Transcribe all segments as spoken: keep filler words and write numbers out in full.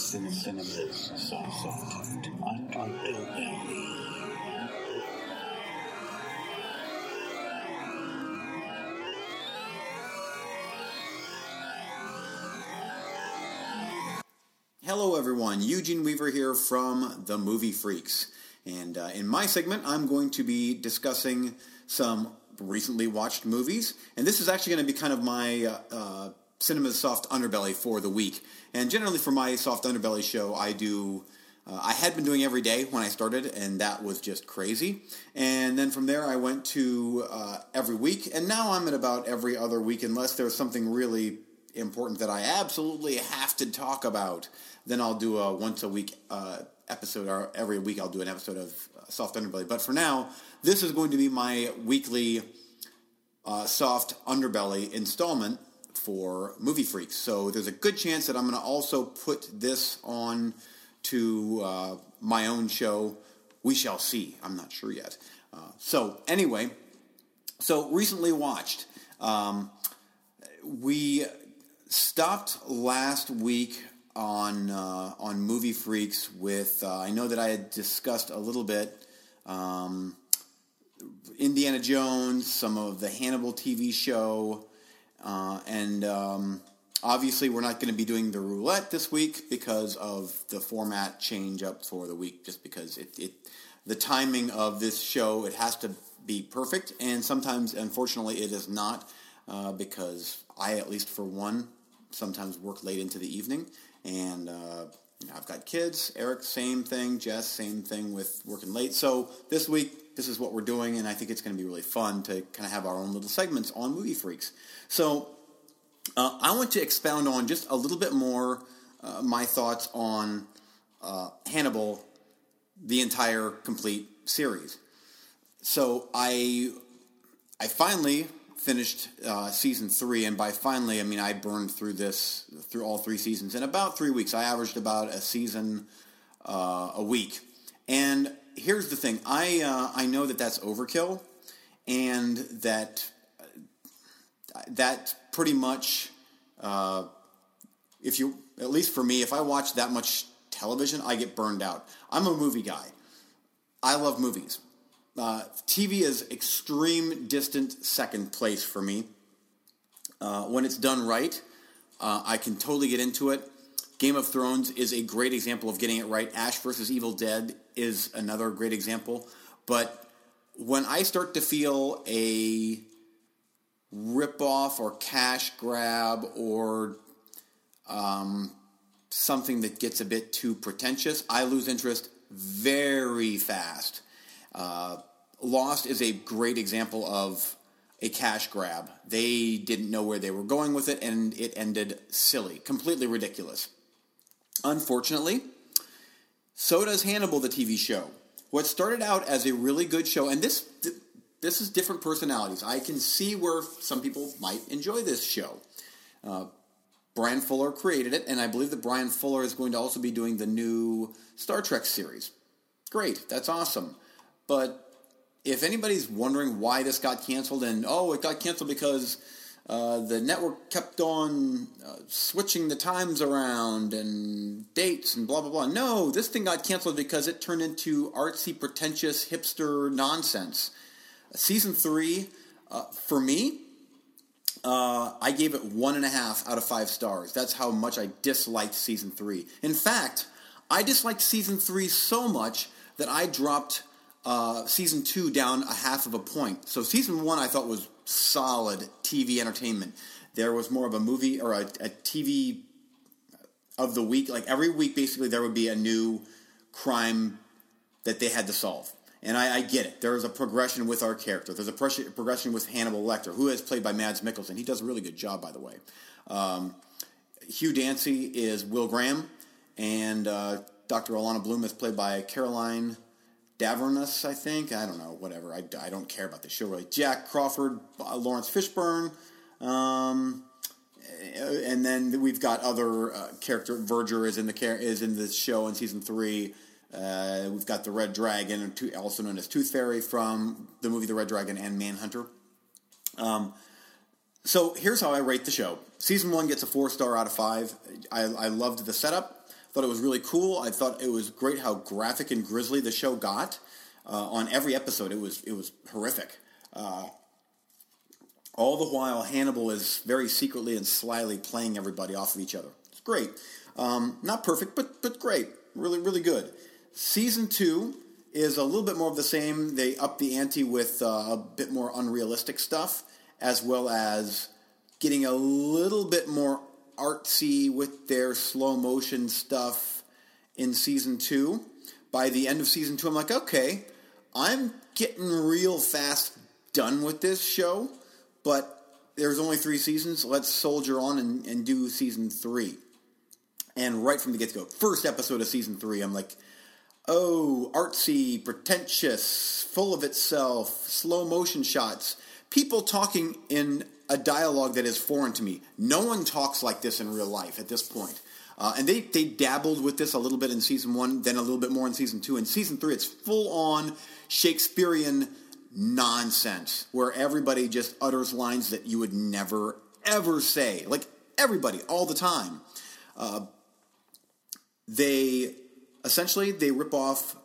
Cinema's Soft Underbelly. Hello everyone, Eugene Weaver here from The Movie Freaks. And uh, in my segment, I'm going to be discussing some recently watched movies. And this is actually going to be kind of my uh, uh, Cinema's Soft Underbelly for the week. And generally for my Soft Underbelly show, I do... Uh, I had been doing every day when I started, and that was just crazy. And then from there, I went to uh, every week. And now I'm at about every other week, unless there's something really important that I absolutely have to talk about. Then I'll do a once-a-week uh, episode, or every week I'll do an episode of uh, Soft Underbelly. But for now, this is going to be my weekly uh, Soft Underbelly installment for Movie Freaks. So there's a good chance that I'm going to also put this on to uh, my own show, We Shall See. I'm not sure yet. Uh, so anyway, so recently watched. Um, we stopped last week on uh, on Movie Freaks with, uh, I know that I had discussed a little bit, um, Indiana Jones, some of the Hannibal T V show, uh, and um, obviously we're not going to be doing the roulette this week because of the format change up for the week, just because it, it the timing of this show, it has to be perfect, and sometimes, unfortunately, it is not, uh, because I, at least for one, sometimes work late into the evening. And uh, you know, I've got kids. Eric, same thing. Jess, same thing with working late. So this week, this is what we're doing, and I think it's going to be really fun to kind of have our own little segments on Movie Freaks. So uh, I want to expound on just a little bit more uh, my thoughts on uh, Hannibal, the entire complete series. So I, I finally... finished uh, season three, and by finally, I mean I burned through this, through all three seasons, in about three weeks. I averaged about a season uh, a week. And here's the thing, I uh, I know that that's overkill, and that that pretty much, uh, if you, at least for me, if I watch that much television, I get burned out. I'm a movie guy. I love movies. Uh, T V is extreme distant second place for me. Uh, when it's done right, uh, I can totally get into it. Game of Thrones is a great example of getting it right. Ash versus Evil Dead is another great example. But when I start to feel a ripoff or cash grab or um, something that gets a bit too pretentious, I lose interest very fast. Uh, Lost is a great example of a cash grab. They didn't know where they were going with it, and it ended silly, completely ridiculous. Unfortunately, so does Hannibal, the T V show. What started out as a really good show, and this this is different personalities. I can see where some people might enjoy this show. Uh, Brian Fuller created it, and I believe that Brian Fuller is going to also be doing the new Star Trek series. Great, that's awesome. But if anybody's wondering why this got canceled, and, oh, it got canceled because uh, the network kept on uh, switching the times around and dates and blah, blah, blah. No, this thing got canceled because it turned into artsy, pretentious, hipster nonsense. Season three, uh, for me, uh, I gave it one and a half out of five stars. That's how much I disliked season three. In fact, I disliked season three so much that I dropped... Uh, season two down a half of a point. So season one I thought was solid T V entertainment. There was more of a movie or a, a T V of the week. Like every week basically there would be a new crime that they had to solve. And I, I get it. There is a progression with our character. There's a progression with Hannibal Lecter, who is played by Mads Mikkelsen. He does a really good job, by the way. Um, Hugh Dancy is Will Graham, and uh, Doctor Alana Bloom is played by Caroline... Davernus, I think. I don't know. Whatever. I, I don't care about the show, really. Jack Crawford, Lawrence Fishburne. Um, and then we've got other uh, character. Verger is in the is in the show in season three. Uh, we've got the Red Dragon, also known as Tooth Fairy, from the movie The Red Dragon and Manhunter. Um, so here's how I rate the show. Season one gets a four star out of five. I, I loved the setup. thought it was really cool. I thought it was great how graphic and grisly the show got uh, on every episode. It was it was horrific. Uh, all the while, Hannibal is very secretly and slyly playing everybody off of each other. It's great. Um, not perfect, but but great. Really, really good. Season two is a little bit more of the same. They up the ante with uh, a bit more unrealistic stuff, as well as getting a little bit more artsy with their slow motion stuff in season two. By the end of season two, I'm like, okay, I'm getting real fast done with this show, but there's only three seasons. Let's soldier on and, and do season three. And right from the get-go, first episode of season three, I'm like, oh, artsy, pretentious, full of itself, slow motion shots, people talking in a dialogue that is foreign to me. No one talks like this in real life at this point. Uh, and they, they dabbled with this a little bit in season one, then a little bit more in season two. In season three, it's full-on Shakespearean nonsense where everybody just utters lines that you would never, ever say. Like, everybody, all the time. Uh, they... Essentially, they rip off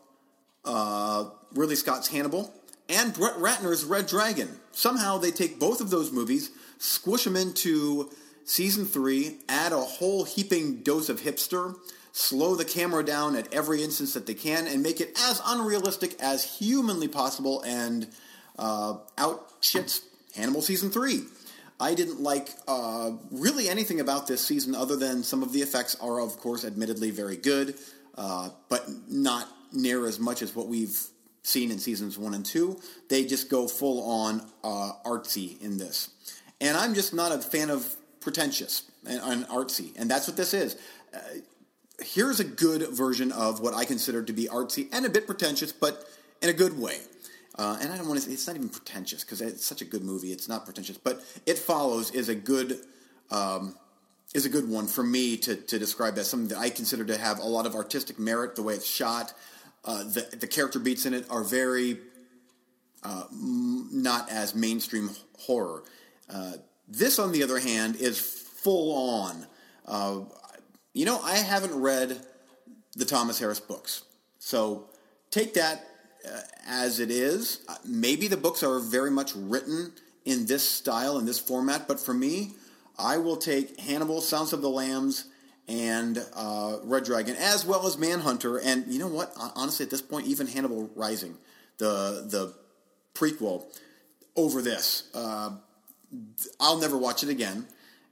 uh, Ridley Scott's Hannibal and Brett Ratner's Red Dragon. Somehow they take both of those movies, squish them into season three, add a whole heaping dose of hipster, slow the camera down at every instance that they can, and make it as unrealistic as humanly possible, and uh, out shits Hannibal season three. I didn't like uh, really anything about this season other than some of the effects are, of course, admittedly very good. Uh, but not near as much as what we've seen in seasons one and two. They just go full on uh, artsy in this. And I'm just not a fan of pretentious and, and artsy. And that's what this is. Uh, here's a good version of what I consider to be artsy and a bit pretentious, but in a good way. Uh, and I don't want to say it's not even pretentious because it's such a good movie. It's not pretentious. But It Follows is a good... Um, is a good one for me to, to describe as something that I consider to have a lot of artistic merit, the way it's shot. Uh, the, the character beats in it are very uh, m- not as mainstream horror. Uh, this, on the other hand, is full on. Uh, you know, I haven't read the Thomas Harris books. So take that uh, as it is. Uh, maybe the books are very much written in this style, in this format, but for me... I will take Hannibal, Silence of the Lambs, and uh, Red Dragon, as well as Manhunter. And you know what? Honestly, at this point, even Hannibal Rising, the the prequel, over this. Uh, I'll never watch it again.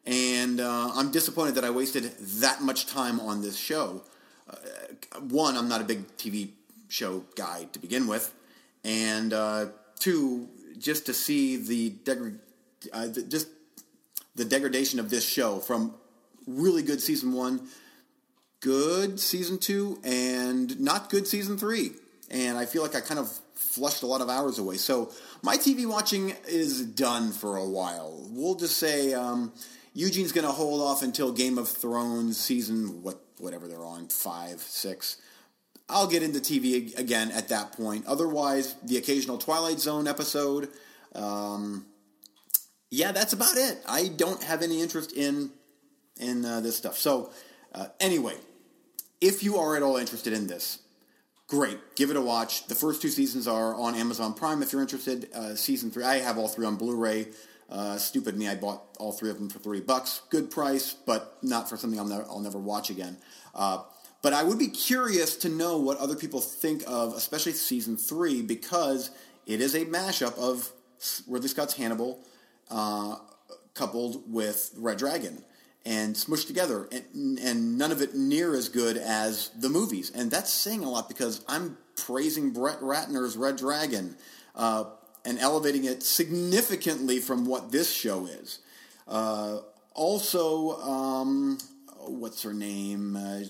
And uh, I'm disappointed that I wasted that much time on this show. Uh, one, I'm not a big T V show guy to begin with. And uh, two, just to see the... Deg- uh, the just... the degradation of this show from really good season one, good season two, and not good season three. And I feel like I kind of flushed a lot of hours away. So my T V watching is done for a while. We'll just say um, Eugene's going to hold off until Game of Thrones season, what whatever they're on, five, six. I'll get into T V again at that point. Otherwise, the occasional Twilight Zone episode, um... yeah, that's about it. I don't have any interest in in uh, this stuff. So, uh, anyway, if you are at all interested in this, great. Give it a watch. The first two seasons are on Amazon Prime if you're interested. Uh, season three, I have all three on Blu-ray. Uh, stupid me, I bought all three of them for three bucks. Good price, but not for something I'll never, I'll never watch again. Uh, but I would be curious to know what other people think of, especially season three, because it is a mashup of Ridley Scott's Hannibal, Uh, coupled with Red Dragon and smushed together, and, and none of it near as good as the movies. And that's saying a lot because I'm praising Brett Ratner's Red Dragon uh, and elevating it significantly from what this show is. Uh, also, um, what's her name? Uh,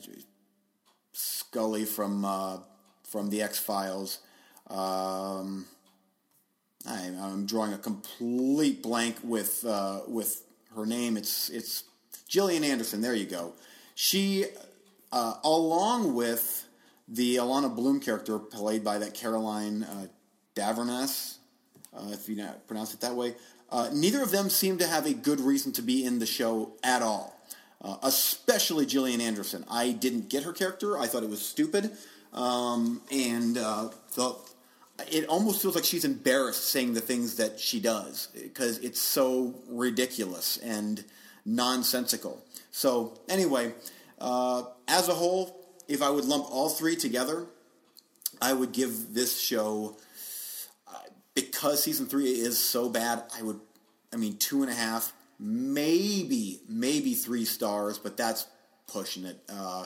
Scully from uh, from the X-Files. Um... I, I'm drawing a complete blank with uh, with her name. It's it's Gillian Anderson. There you go. She, uh, along with the Alana Bloom character played by that Caroline uh, Davernus, uh, if you pronounce it that way, uh, neither of them seem to have a good reason to be in the show at all. uh, especially Gillian Anderson. I didn't get her character. I thought it was stupid. Um, and uh, the, it almost feels like she's embarrassed saying the things that she does because it's so ridiculous and nonsensical. So anyway, uh, as a whole, if I would lump all three together, I would give this show, uh, because season three is so bad, I would, I mean, two and a half, maybe, maybe three stars, but that's pushing it. Uh,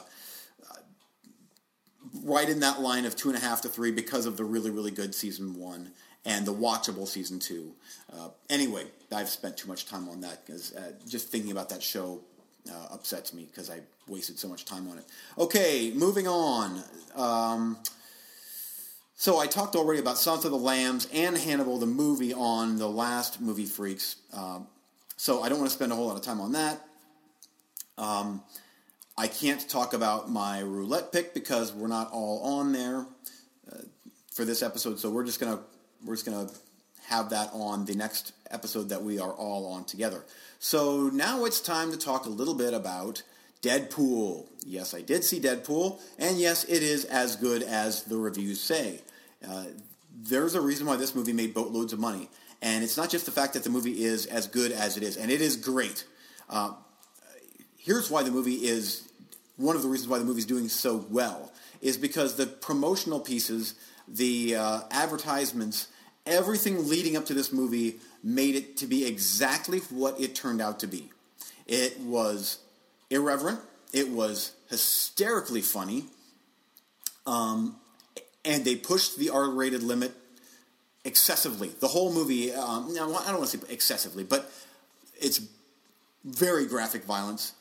right in that line of two and a half to three because of the really, really good season one and the watchable season two. Uh, anyway, I've spent too much time on that because uh, just thinking about that show uh, upsets me because I wasted so much time on it. Okay, moving on. Um... So I talked already about Silence of the Lambs and Hannibal, the movie, on the last Movie Freaks. Um, so I don't want to spend a whole lot of time on that. Um, I can't talk about my roulette pick because we're not all on there uh, for this episode. So we're just gonna we're just gonna have that on the next episode that we are all on together. So now it's time to talk a little bit about Deadpool. Yes, I did see Deadpool, and yes, it is as good as the reviews say. Uh, there's a reason why this movie made boatloads of money, and it's not just the fact that the movie is as good as it is, and it is great. Uh, here's why the movie is, one of the reasons why the movie is doing so well, is because the promotional pieces, the uh, advertisements, everything leading up to this movie made it to be exactly what it turned out to be. It was irreverent, it was hysterically funny, um, and they pushed the R-rated limit excessively. The whole movie, um, now, I don't want to say excessively, but it's very graphic violence,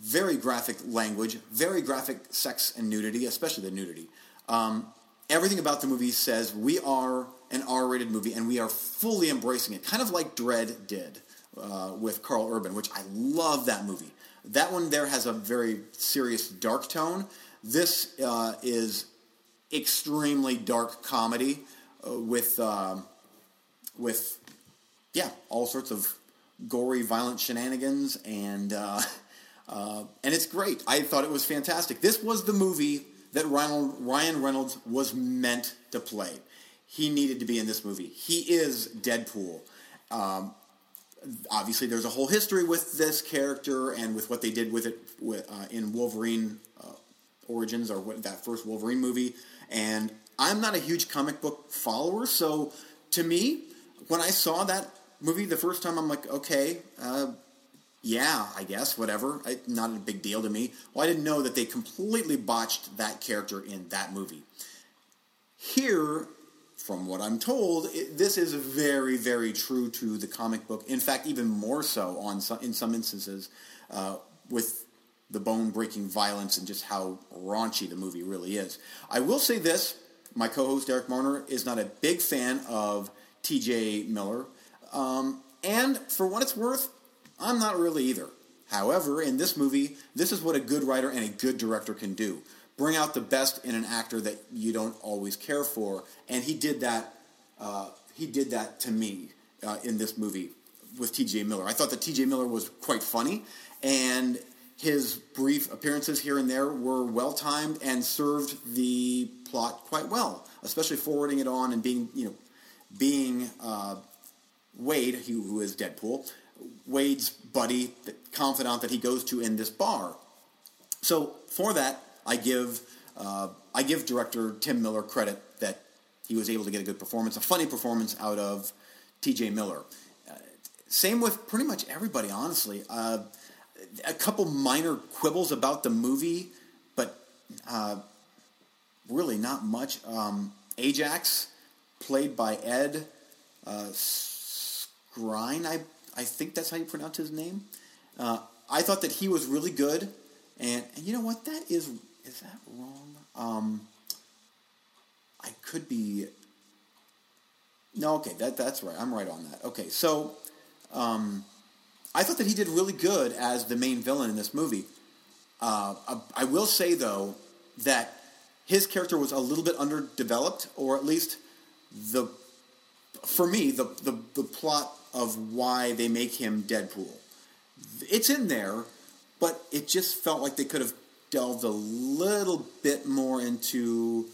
very graphic language, very graphic sex and nudity, especially the nudity. Um, everything about the movie says we are an R-rated movie, and we are fully embracing it, kind of like Dread did uh, with Karl Urban, which I love that movie. That one there has a very serious dark tone. This uh, is extremely dark comedy uh, with, uh, with, yeah, all sorts of gory, violent shenanigans, and uh, uh, and it's great. I thought it was fantastic. This was the movie that Ryan, Ryan Reynolds was meant to play. He needed to be in this movie. He is Deadpool. Um, Obviously, there's a whole history with this character and with what they did with it with, uh, in Wolverine uh, Origins, or what, that first Wolverine movie. And I'm not a huge comic book follower, so to me, when I saw that movie the first time, I'm like, okay, uh, yeah, I guess, whatever. I, not a big deal to me. Well, I didn't know that they completely botched that character in that movie. Here, from what I'm told, it, this is very, very true to the comic book. In fact, even more so on some, in some instances uh, with the bone-breaking violence and just how raunchy the movie really is. I will say this. My co-host, Eric Marner, is not a big fan of T J. Miller. Um, and for what it's worth, I'm not really either. However, in this movie, this is what a good writer and a good director can do. Bring out the best in an actor that you don't always care for, and he did that. Uh, he did that to me uh, in this movie with T J. Miller. I thought that T J. Miller was quite funny, and his brief appearances here and there were well timed and served the plot quite well, especially forwarding it on and being, you know, being uh, Wade, who, who is Deadpool, Wade's buddy, the confidant that he goes to in this bar. So for that, I give uh, I give director Tim Miller credit that he was able to get a good performance, a funny performance out of T J. Miller. Uh, same with pretty much everybody, honestly. Uh, a couple minor quibbles about the movie, but uh, really not much. Um, Ajax, played by Ed uh, Skrine, I I think that's how you pronounce his name. Uh, I thought that he was really good. And, and you know what? That is... Is that wrong? Um, I could be... No, okay, that that's right. I'm right on that. Okay, so um, I thought that he did really good as the main villain in this movie. Uh, I, I will say, though, that his character was a little bit underdeveloped, or at least the... For me, the, the, the plot of why they make him Deadpool. It's in there, but it just felt like they could have delved a little bit more into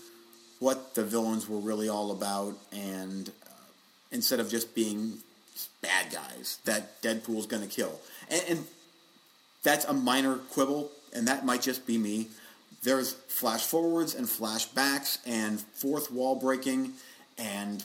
what the villains were really all about, and uh, instead of just being bad guys that Deadpool's going to kill. And, and that's a minor quibble, and that might just be me. There's flash forwards and flashbacks and fourth wall breaking and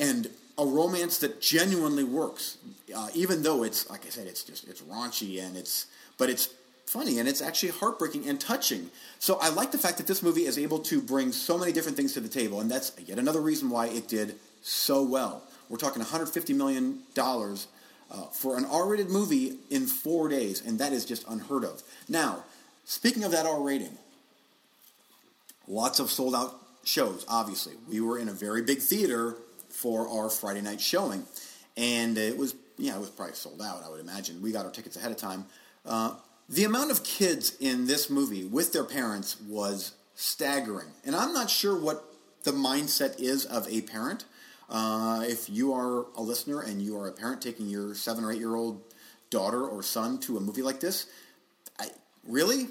and a romance that genuinely works, uh, even though it's, like I said, it's just it's raunchy and it's but it's funny and it's actually heartbreaking and touching. So I like the fact that this movie is able to bring so many different things to the table, and that's yet another reason why it did so well. We're talking one hundred fifty million dollars uh, for an R-rated movie in four days, and that is just unheard of. Now, speaking of that R rating, lots of sold-out shows, obviously. We were in a very big theater for our Friday night showing, and it was, yeah, it was probably sold out, I would imagine. We got our tickets ahead of time. Uh, the amount of kids in this movie with their parents was staggering, and I'm not sure what the mindset is of a parent. Uh, if you are a listener and you are a parent taking your seven or eight-year-old daughter or son to a movie like this, I, really,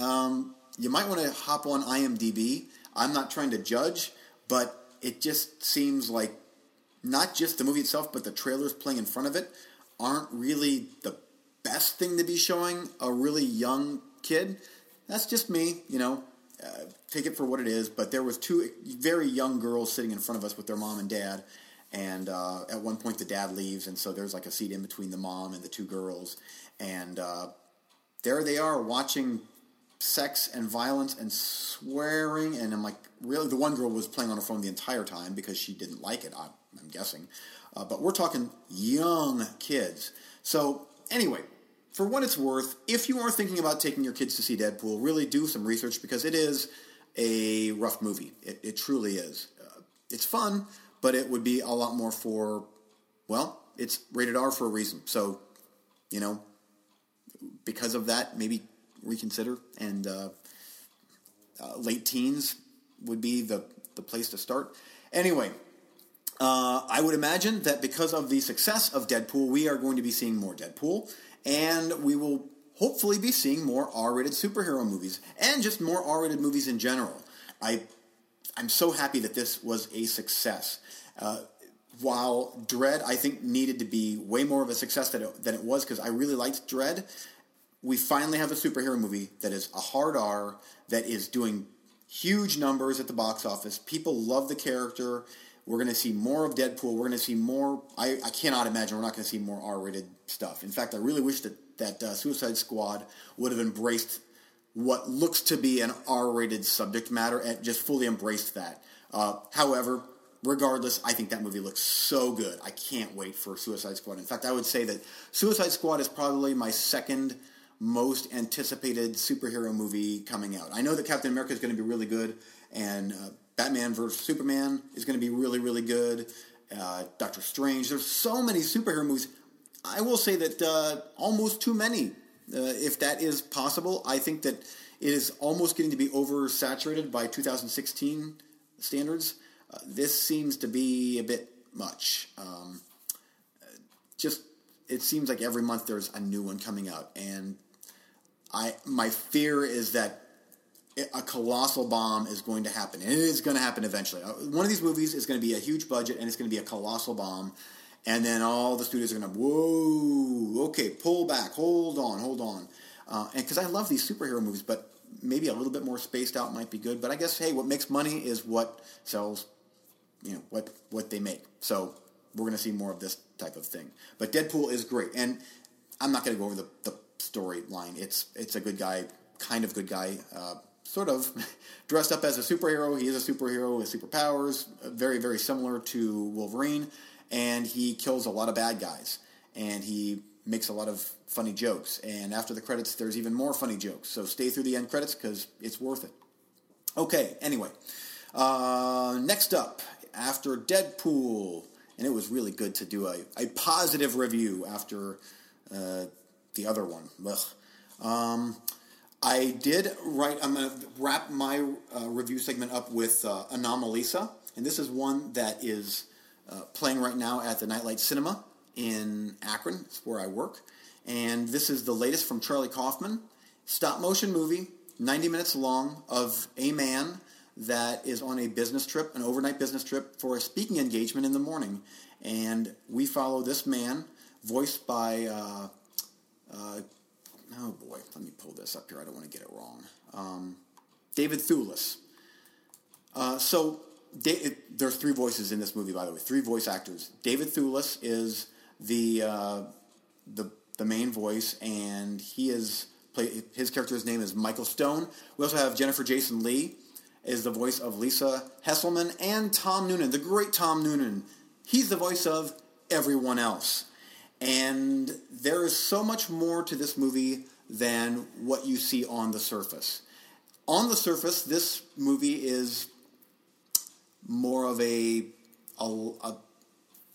um, you might want to hop on IMDb. I'm not trying to judge, but it just seems like not just the movie itself, but the trailers playing in front of it aren't really the best thing to be showing a really young kid. That's just me, you know. Uh, take it for what it is, but there was two very young girls sitting in front of us with their mom and dad, and uh, at one point the dad leaves, and so there's like a seat in between the mom and the two girls, and uh, there they are watching sex and violence and swearing, and I'm like, really? The one girl was playing on her phone the entire time because she didn't like it, I'm, I'm guessing, uh, but we're talking young kids. So anyway, for what it's worth, if you are thinking about taking your kids to see Deadpool, really do some research because it is a rough movie. It, it truly is. Uh, it's fun, but it would be a lot more for, well, it's rated R for a reason. So, you know, because of that, maybe reconsider. And uh, uh, late teens would be the, the place to start. Anyway, uh, I would imagine that because of the success of Deadpool, we are going to be seeing more Deadpool. And we will hopefully be seeing more R-rated superhero movies and just more R-rated movies in general. I, I'm so happy that this was a success. Uh, while Dread, I think, needed to be way more of a success than it, than it was because I really liked Dread, we finally have a superhero movie that is a hard R, that is doing huge numbers at the box office. People love the character. We're going to see more of Deadpool. We're going to see more... I, I cannot imagine we're not going to see more R-rated stuff. In fact, I really wish that, that uh, Suicide Squad would have embraced what looks to be an R-rated subject matter and just fully embraced that. Uh, however, regardless, I think that movie looks so good. I can't wait for Suicide Squad. In fact, I would say that Suicide Squad is probably my second most anticipated superhero movie coming out. I know that Captain America is going to be really good, and... Uh, Batman versus Superman is going to be really, really good. Uh, Doctor Strange. There's so many superhero movies. I will say that uh, almost too many, uh, if that is possible. I think that it is almost getting to be oversaturated by two thousand sixteen standards. Uh, this seems to be a bit much. Um, just, it seems like every month there's a new one coming out. And I, my fear is that a colossal bomb is going to happen, and it is going to happen eventually. One of these movies is going to be a huge budget, and it's going to be a colossal bomb, and then all the studios are going to, whoa, okay, pull back, hold on, hold on. Uh, and because I love these superhero movies, but maybe a little bit more spaced out might be good. But I guess, hey, what makes money is what sells, you know, what, what they make. So we're going to see more of this type of thing. But Deadpool is great, and I'm not going to go over the, the storyline. It's, it's a good guy, kind of good guy, uh, sort of dressed up as a superhero. He is a superhero with superpowers, very, very similar to Wolverine, and he kills a lot of bad guys, and he makes a lot of funny jokes, and after the credits, there's even more funny jokes, so stay through the end credits, because it's worth it. Okay, anyway, uh, next up, after Deadpool, and it was really good to do a, a positive review after uh, the other one. Ugh. Um... I did write, I'm going to wrap my uh, review segment up with uh, Anomalisa, and this is one that is uh, playing right now at the Nightlight Cinema in Akron. It's where I work, And this is the latest from Charlie Kaufman. Stop-motion movie, ninety minutes long, of a man that is on a business trip, an overnight business trip, for a speaking engagement in the morning. And we follow this man, voiced by, uh, uh, oh boy, let me pull this up here. I don't want to get it wrong. Um, David Thewlis. Uh, so David, there's three voices in this movie, by the way, three voice actors. David Thewlis is the uh, the the main voice, and he is play, his character's name is Michael Stone. We also have Jennifer Jason Leigh is the voice of Lisa Hesselman, and Tom Noonan, the great Tom Noonan. He's the voice of everyone else. And there is so much more to this movie than what you see on the surface. On the surface, this movie is more of a a, a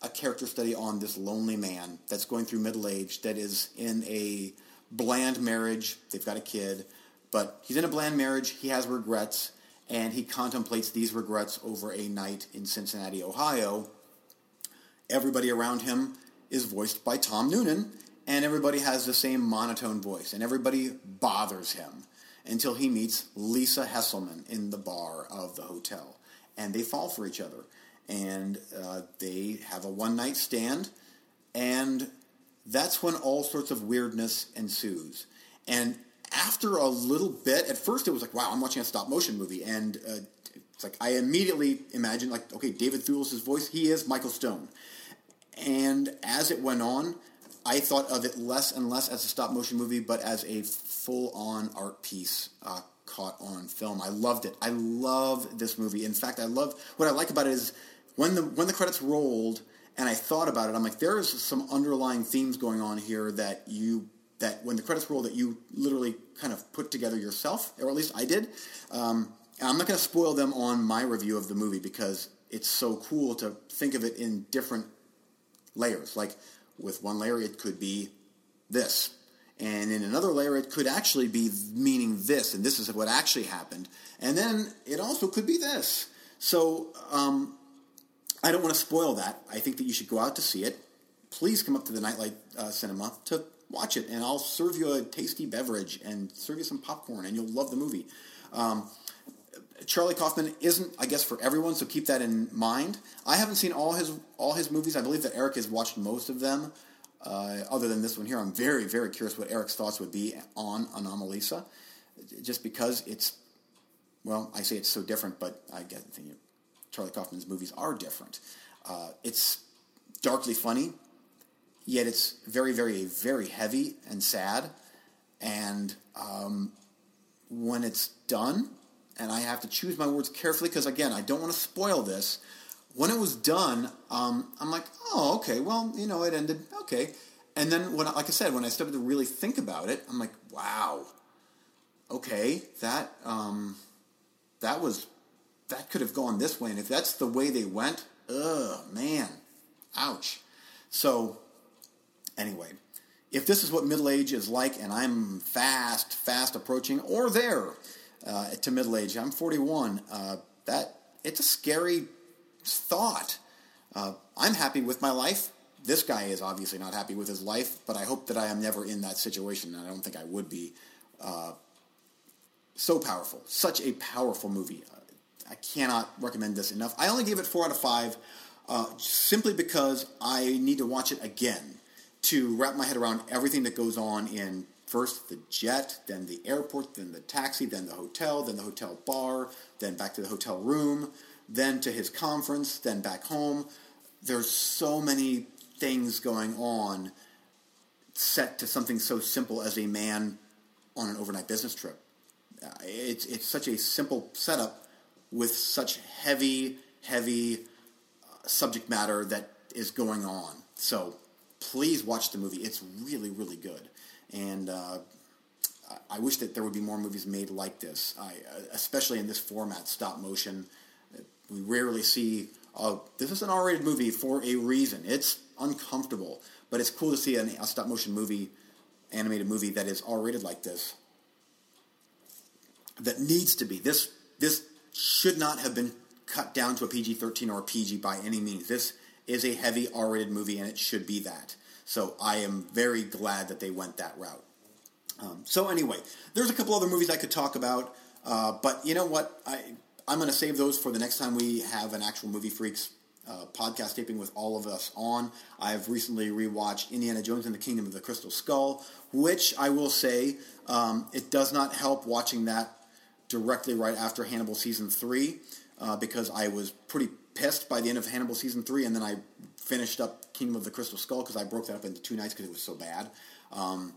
a character study on this lonely man that's going through middle age, that is in a bland marriage. They've got a kid, but he's in a bland marriage. He has regrets, and he contemplates these regrets over a night in Cincinnati, Ohio. Everybody around him is voiced by Tom Noonan, and everybody has the same monotone voice, and everybody bothers him until he meets Lisa Hesselman in the bar of the hotel, and they fall for each other, and uh, they have a one-night stand, and that's when all sorts of weirdness ensues. And after a little bit, at first it was like, wow, I'm watching a stop-motion movie, and uh, it's like I immediately imagined, like, okay, David Thewlis' voice, he is Michael Stone. And as it went on, I thought of it less and less as a stop-motion movie, but as a full-on art piece uh, caught on film. I loved it. I love this movie. In fact, I love what I like about it is when the when the credits rolled and I thought about it, I'm like, there is some underlying themes going on here that you that when the credits roll that you literally kind of put together yourself, or at least I did. Um, and I'm not going to spoil them on my review of the movie because it's so cool to think of it in different layers. Like, with one layer it could be this, and in another layer it could actually be meaning this, and this is what actually happened, and then it also could be this. So um, I don't want to spoil that. I think that you should go out to see it. Please come up to the Nightlight uh, Cinema to watch it, and I'll serve you a tasty beverage and serve you some popcorn, and you'll love the movie. Um, Charlie Kaufman isn't, I guess, for everyone, so keep that in mind. I haven't seen all his all his movies. I believe that Eric has watched most of them, uh, other than this one here. I'm very, very curious what Eric's thoughts would be on Anomalisa, just because it's, well, I say it's so different, but I guess I think Charlie Kaufman's movies are different. Uh, it's darkly funny, yet it's very, very, very heavy and sad, and um, when it's done... And I have to choose my words carefully because, again, I don't want to spoil this. When it was done, um, I'm like, oh, okay, well, you know, it ended, okay. And then, when, like I said, when I started to really think about it, I'm like, wow, okay, that um, that was, that could have gone this way. And if that's the way they went, ugh, man, ouch. So, anyway, if this is what middle age is like, and I'm fast, fast approaching, or there... Uh, to middle age. I'm forty-one. Uh, that it's a scary thought. Uh, I'm happy with my life. This guy is obviously not happy with his life, but I hope that I am never in that situation, and I don't think I would be. Uh, so powerful. Such a powerful movie. Uh, I cannot recommend this enough. I only gave it four out of five uh, simply because I need to watch it again to wrap my head around everything that goes on in first the jet, then the airport, then the taxi, then the hotel, then the hotel bar, then back to the hotel room, then to his conference, then back home. There's so many things going on set to something so simple as a man on an overnight business trip. It's it's such a simple setup with such heavy, heavy subject matter that is going on. So please watch the movie. It's really, really good. And uh, I wish that there would be more movies made like this, I, especially in this format, stop motion. We rarely see, oh, this is an R-rated movie for a reason. It's uncomfortable, but it's cool to see an, a stop motion movie, animated movie that is R-rated like this, that needs to be. This this should not have been cut down to a P G thirteen or a P G by any means. This is a heavy R-rated movie, and it should be that. So I am very glad that they went that route. Um, so anyway, there's a couple other movies I could talk about, uh, but you know what? I, I'm going to save those for the next time we have an actual Movie Freaks uh, podcast taping with all of us on. I've recently rewatched Indiana Jones and the Kingdom of the Crystal Skull, which I will say um, it does not help watching that directly right after Hannibal Season three, uh, because I was pretty pissed by the end of Hannibal Season three, and then I finished up Kingdom of the Crystal Skull because I broke that up into two nights because it was so bad. Um,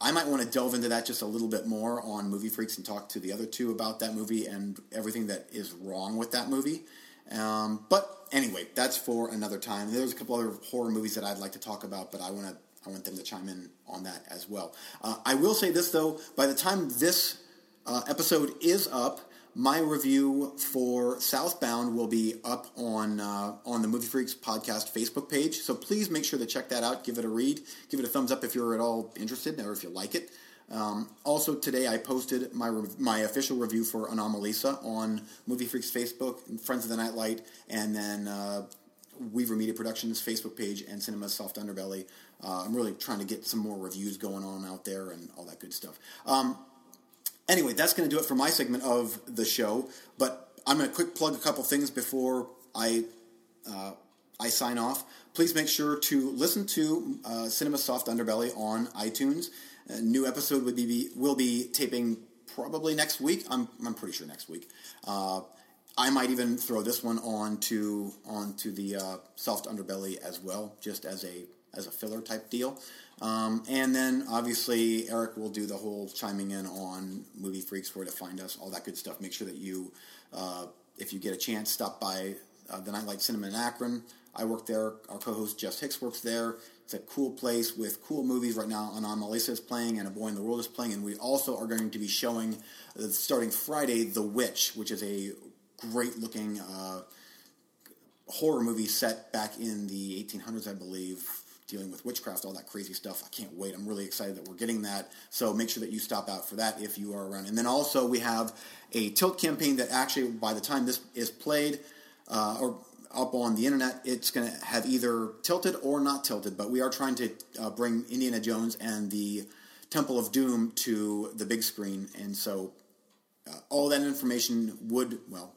I might want to delve into that just a little bit more on Movie Freaks and talk to the other two about that movie and everything that is wrong with that movie. Um, but anyway, that's for another time. There's a couple other horror movies that I'd like to talk about, but I want to I want them to chime in on that as well. Uh, I will say this, though. By the time this uh, episode is up, my review for Southbound will be up on uh, on the Movie Freaks podcast Facebook page, so please make sure to check that out, give it a read, give it a thumbs up if you're at all interested or if you like it. Um, also today I posted my my official review for Anomalisa on Movie Freaks Facebook, and Friends of the Nightlight, and then uh, Weaver Media Productions Facebook page and Cinema's Soft Underbelly. Uh, I'm really trying to get some more reviews going on out there and all that good stuff. Um, Anyway, that's going to do it for my segment of the show, but I'm going to quick plug a couple things before I uh, I sign off. Please make sure to listen to uh, Cinema Soft Underbelly on iTunes. A new episode will be will be taping probably next week. I'm I'm pretty sure next week. Uh, I might even throw this one on to onto the uh, Soft Underbelly as well, just as a as a filler type deal. Um, and then, obviously, Eric will do the whole chiming in on Movie Freaks, where to find us, all that good stuff. Make sure that you, uh, if you get a chance, stop by uh, the Nightlight Cinema in Akron. I work there. Our co-host, Jess Hicks, works there. It's a cool place with cool movies right now. Anomalisa is playing, and A Boy in the World is playing. And we also are going to be showing, uh, starting Friday, The Witch, which is a great-looking uh, horror movie set back in the eighteen hundreds, I believe, dealing with witchcraft, all that crazy stuff. I can't wait. I'm really excited that we're getting that. So make sure that you stop out for that if you are around. And then also we have a tilt campaign that actually by the time this is played uh, or up on the internet, it's going to have either tilted or not tilted. But we are trying to uh, bring Indiana Jones and the Temple of Doom to the big screen. And so uh, all that information would, well,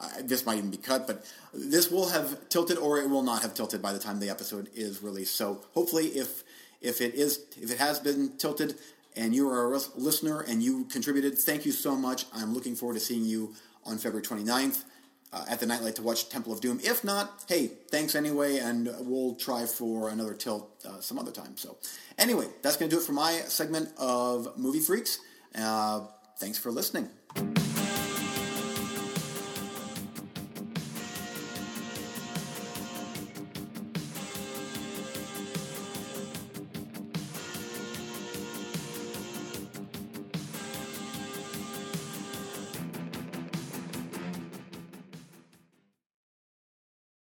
Uh, this might even be cut, but this will have tilted or it will not have tilted by the time the episode is released. So hopefully if if it is if it has been tilted and you are a listener and you contributed, thank you so much. I'm looking forward to seeing you on February twenty-ninth uh, at the Nightlight to watch Temple of Doom. If not, hey, thanks anyway, and we'll try for another tilt uh, some other time. So anyway, that's going to do it for my segment of Movie Freaks. Uh, thanks for listening.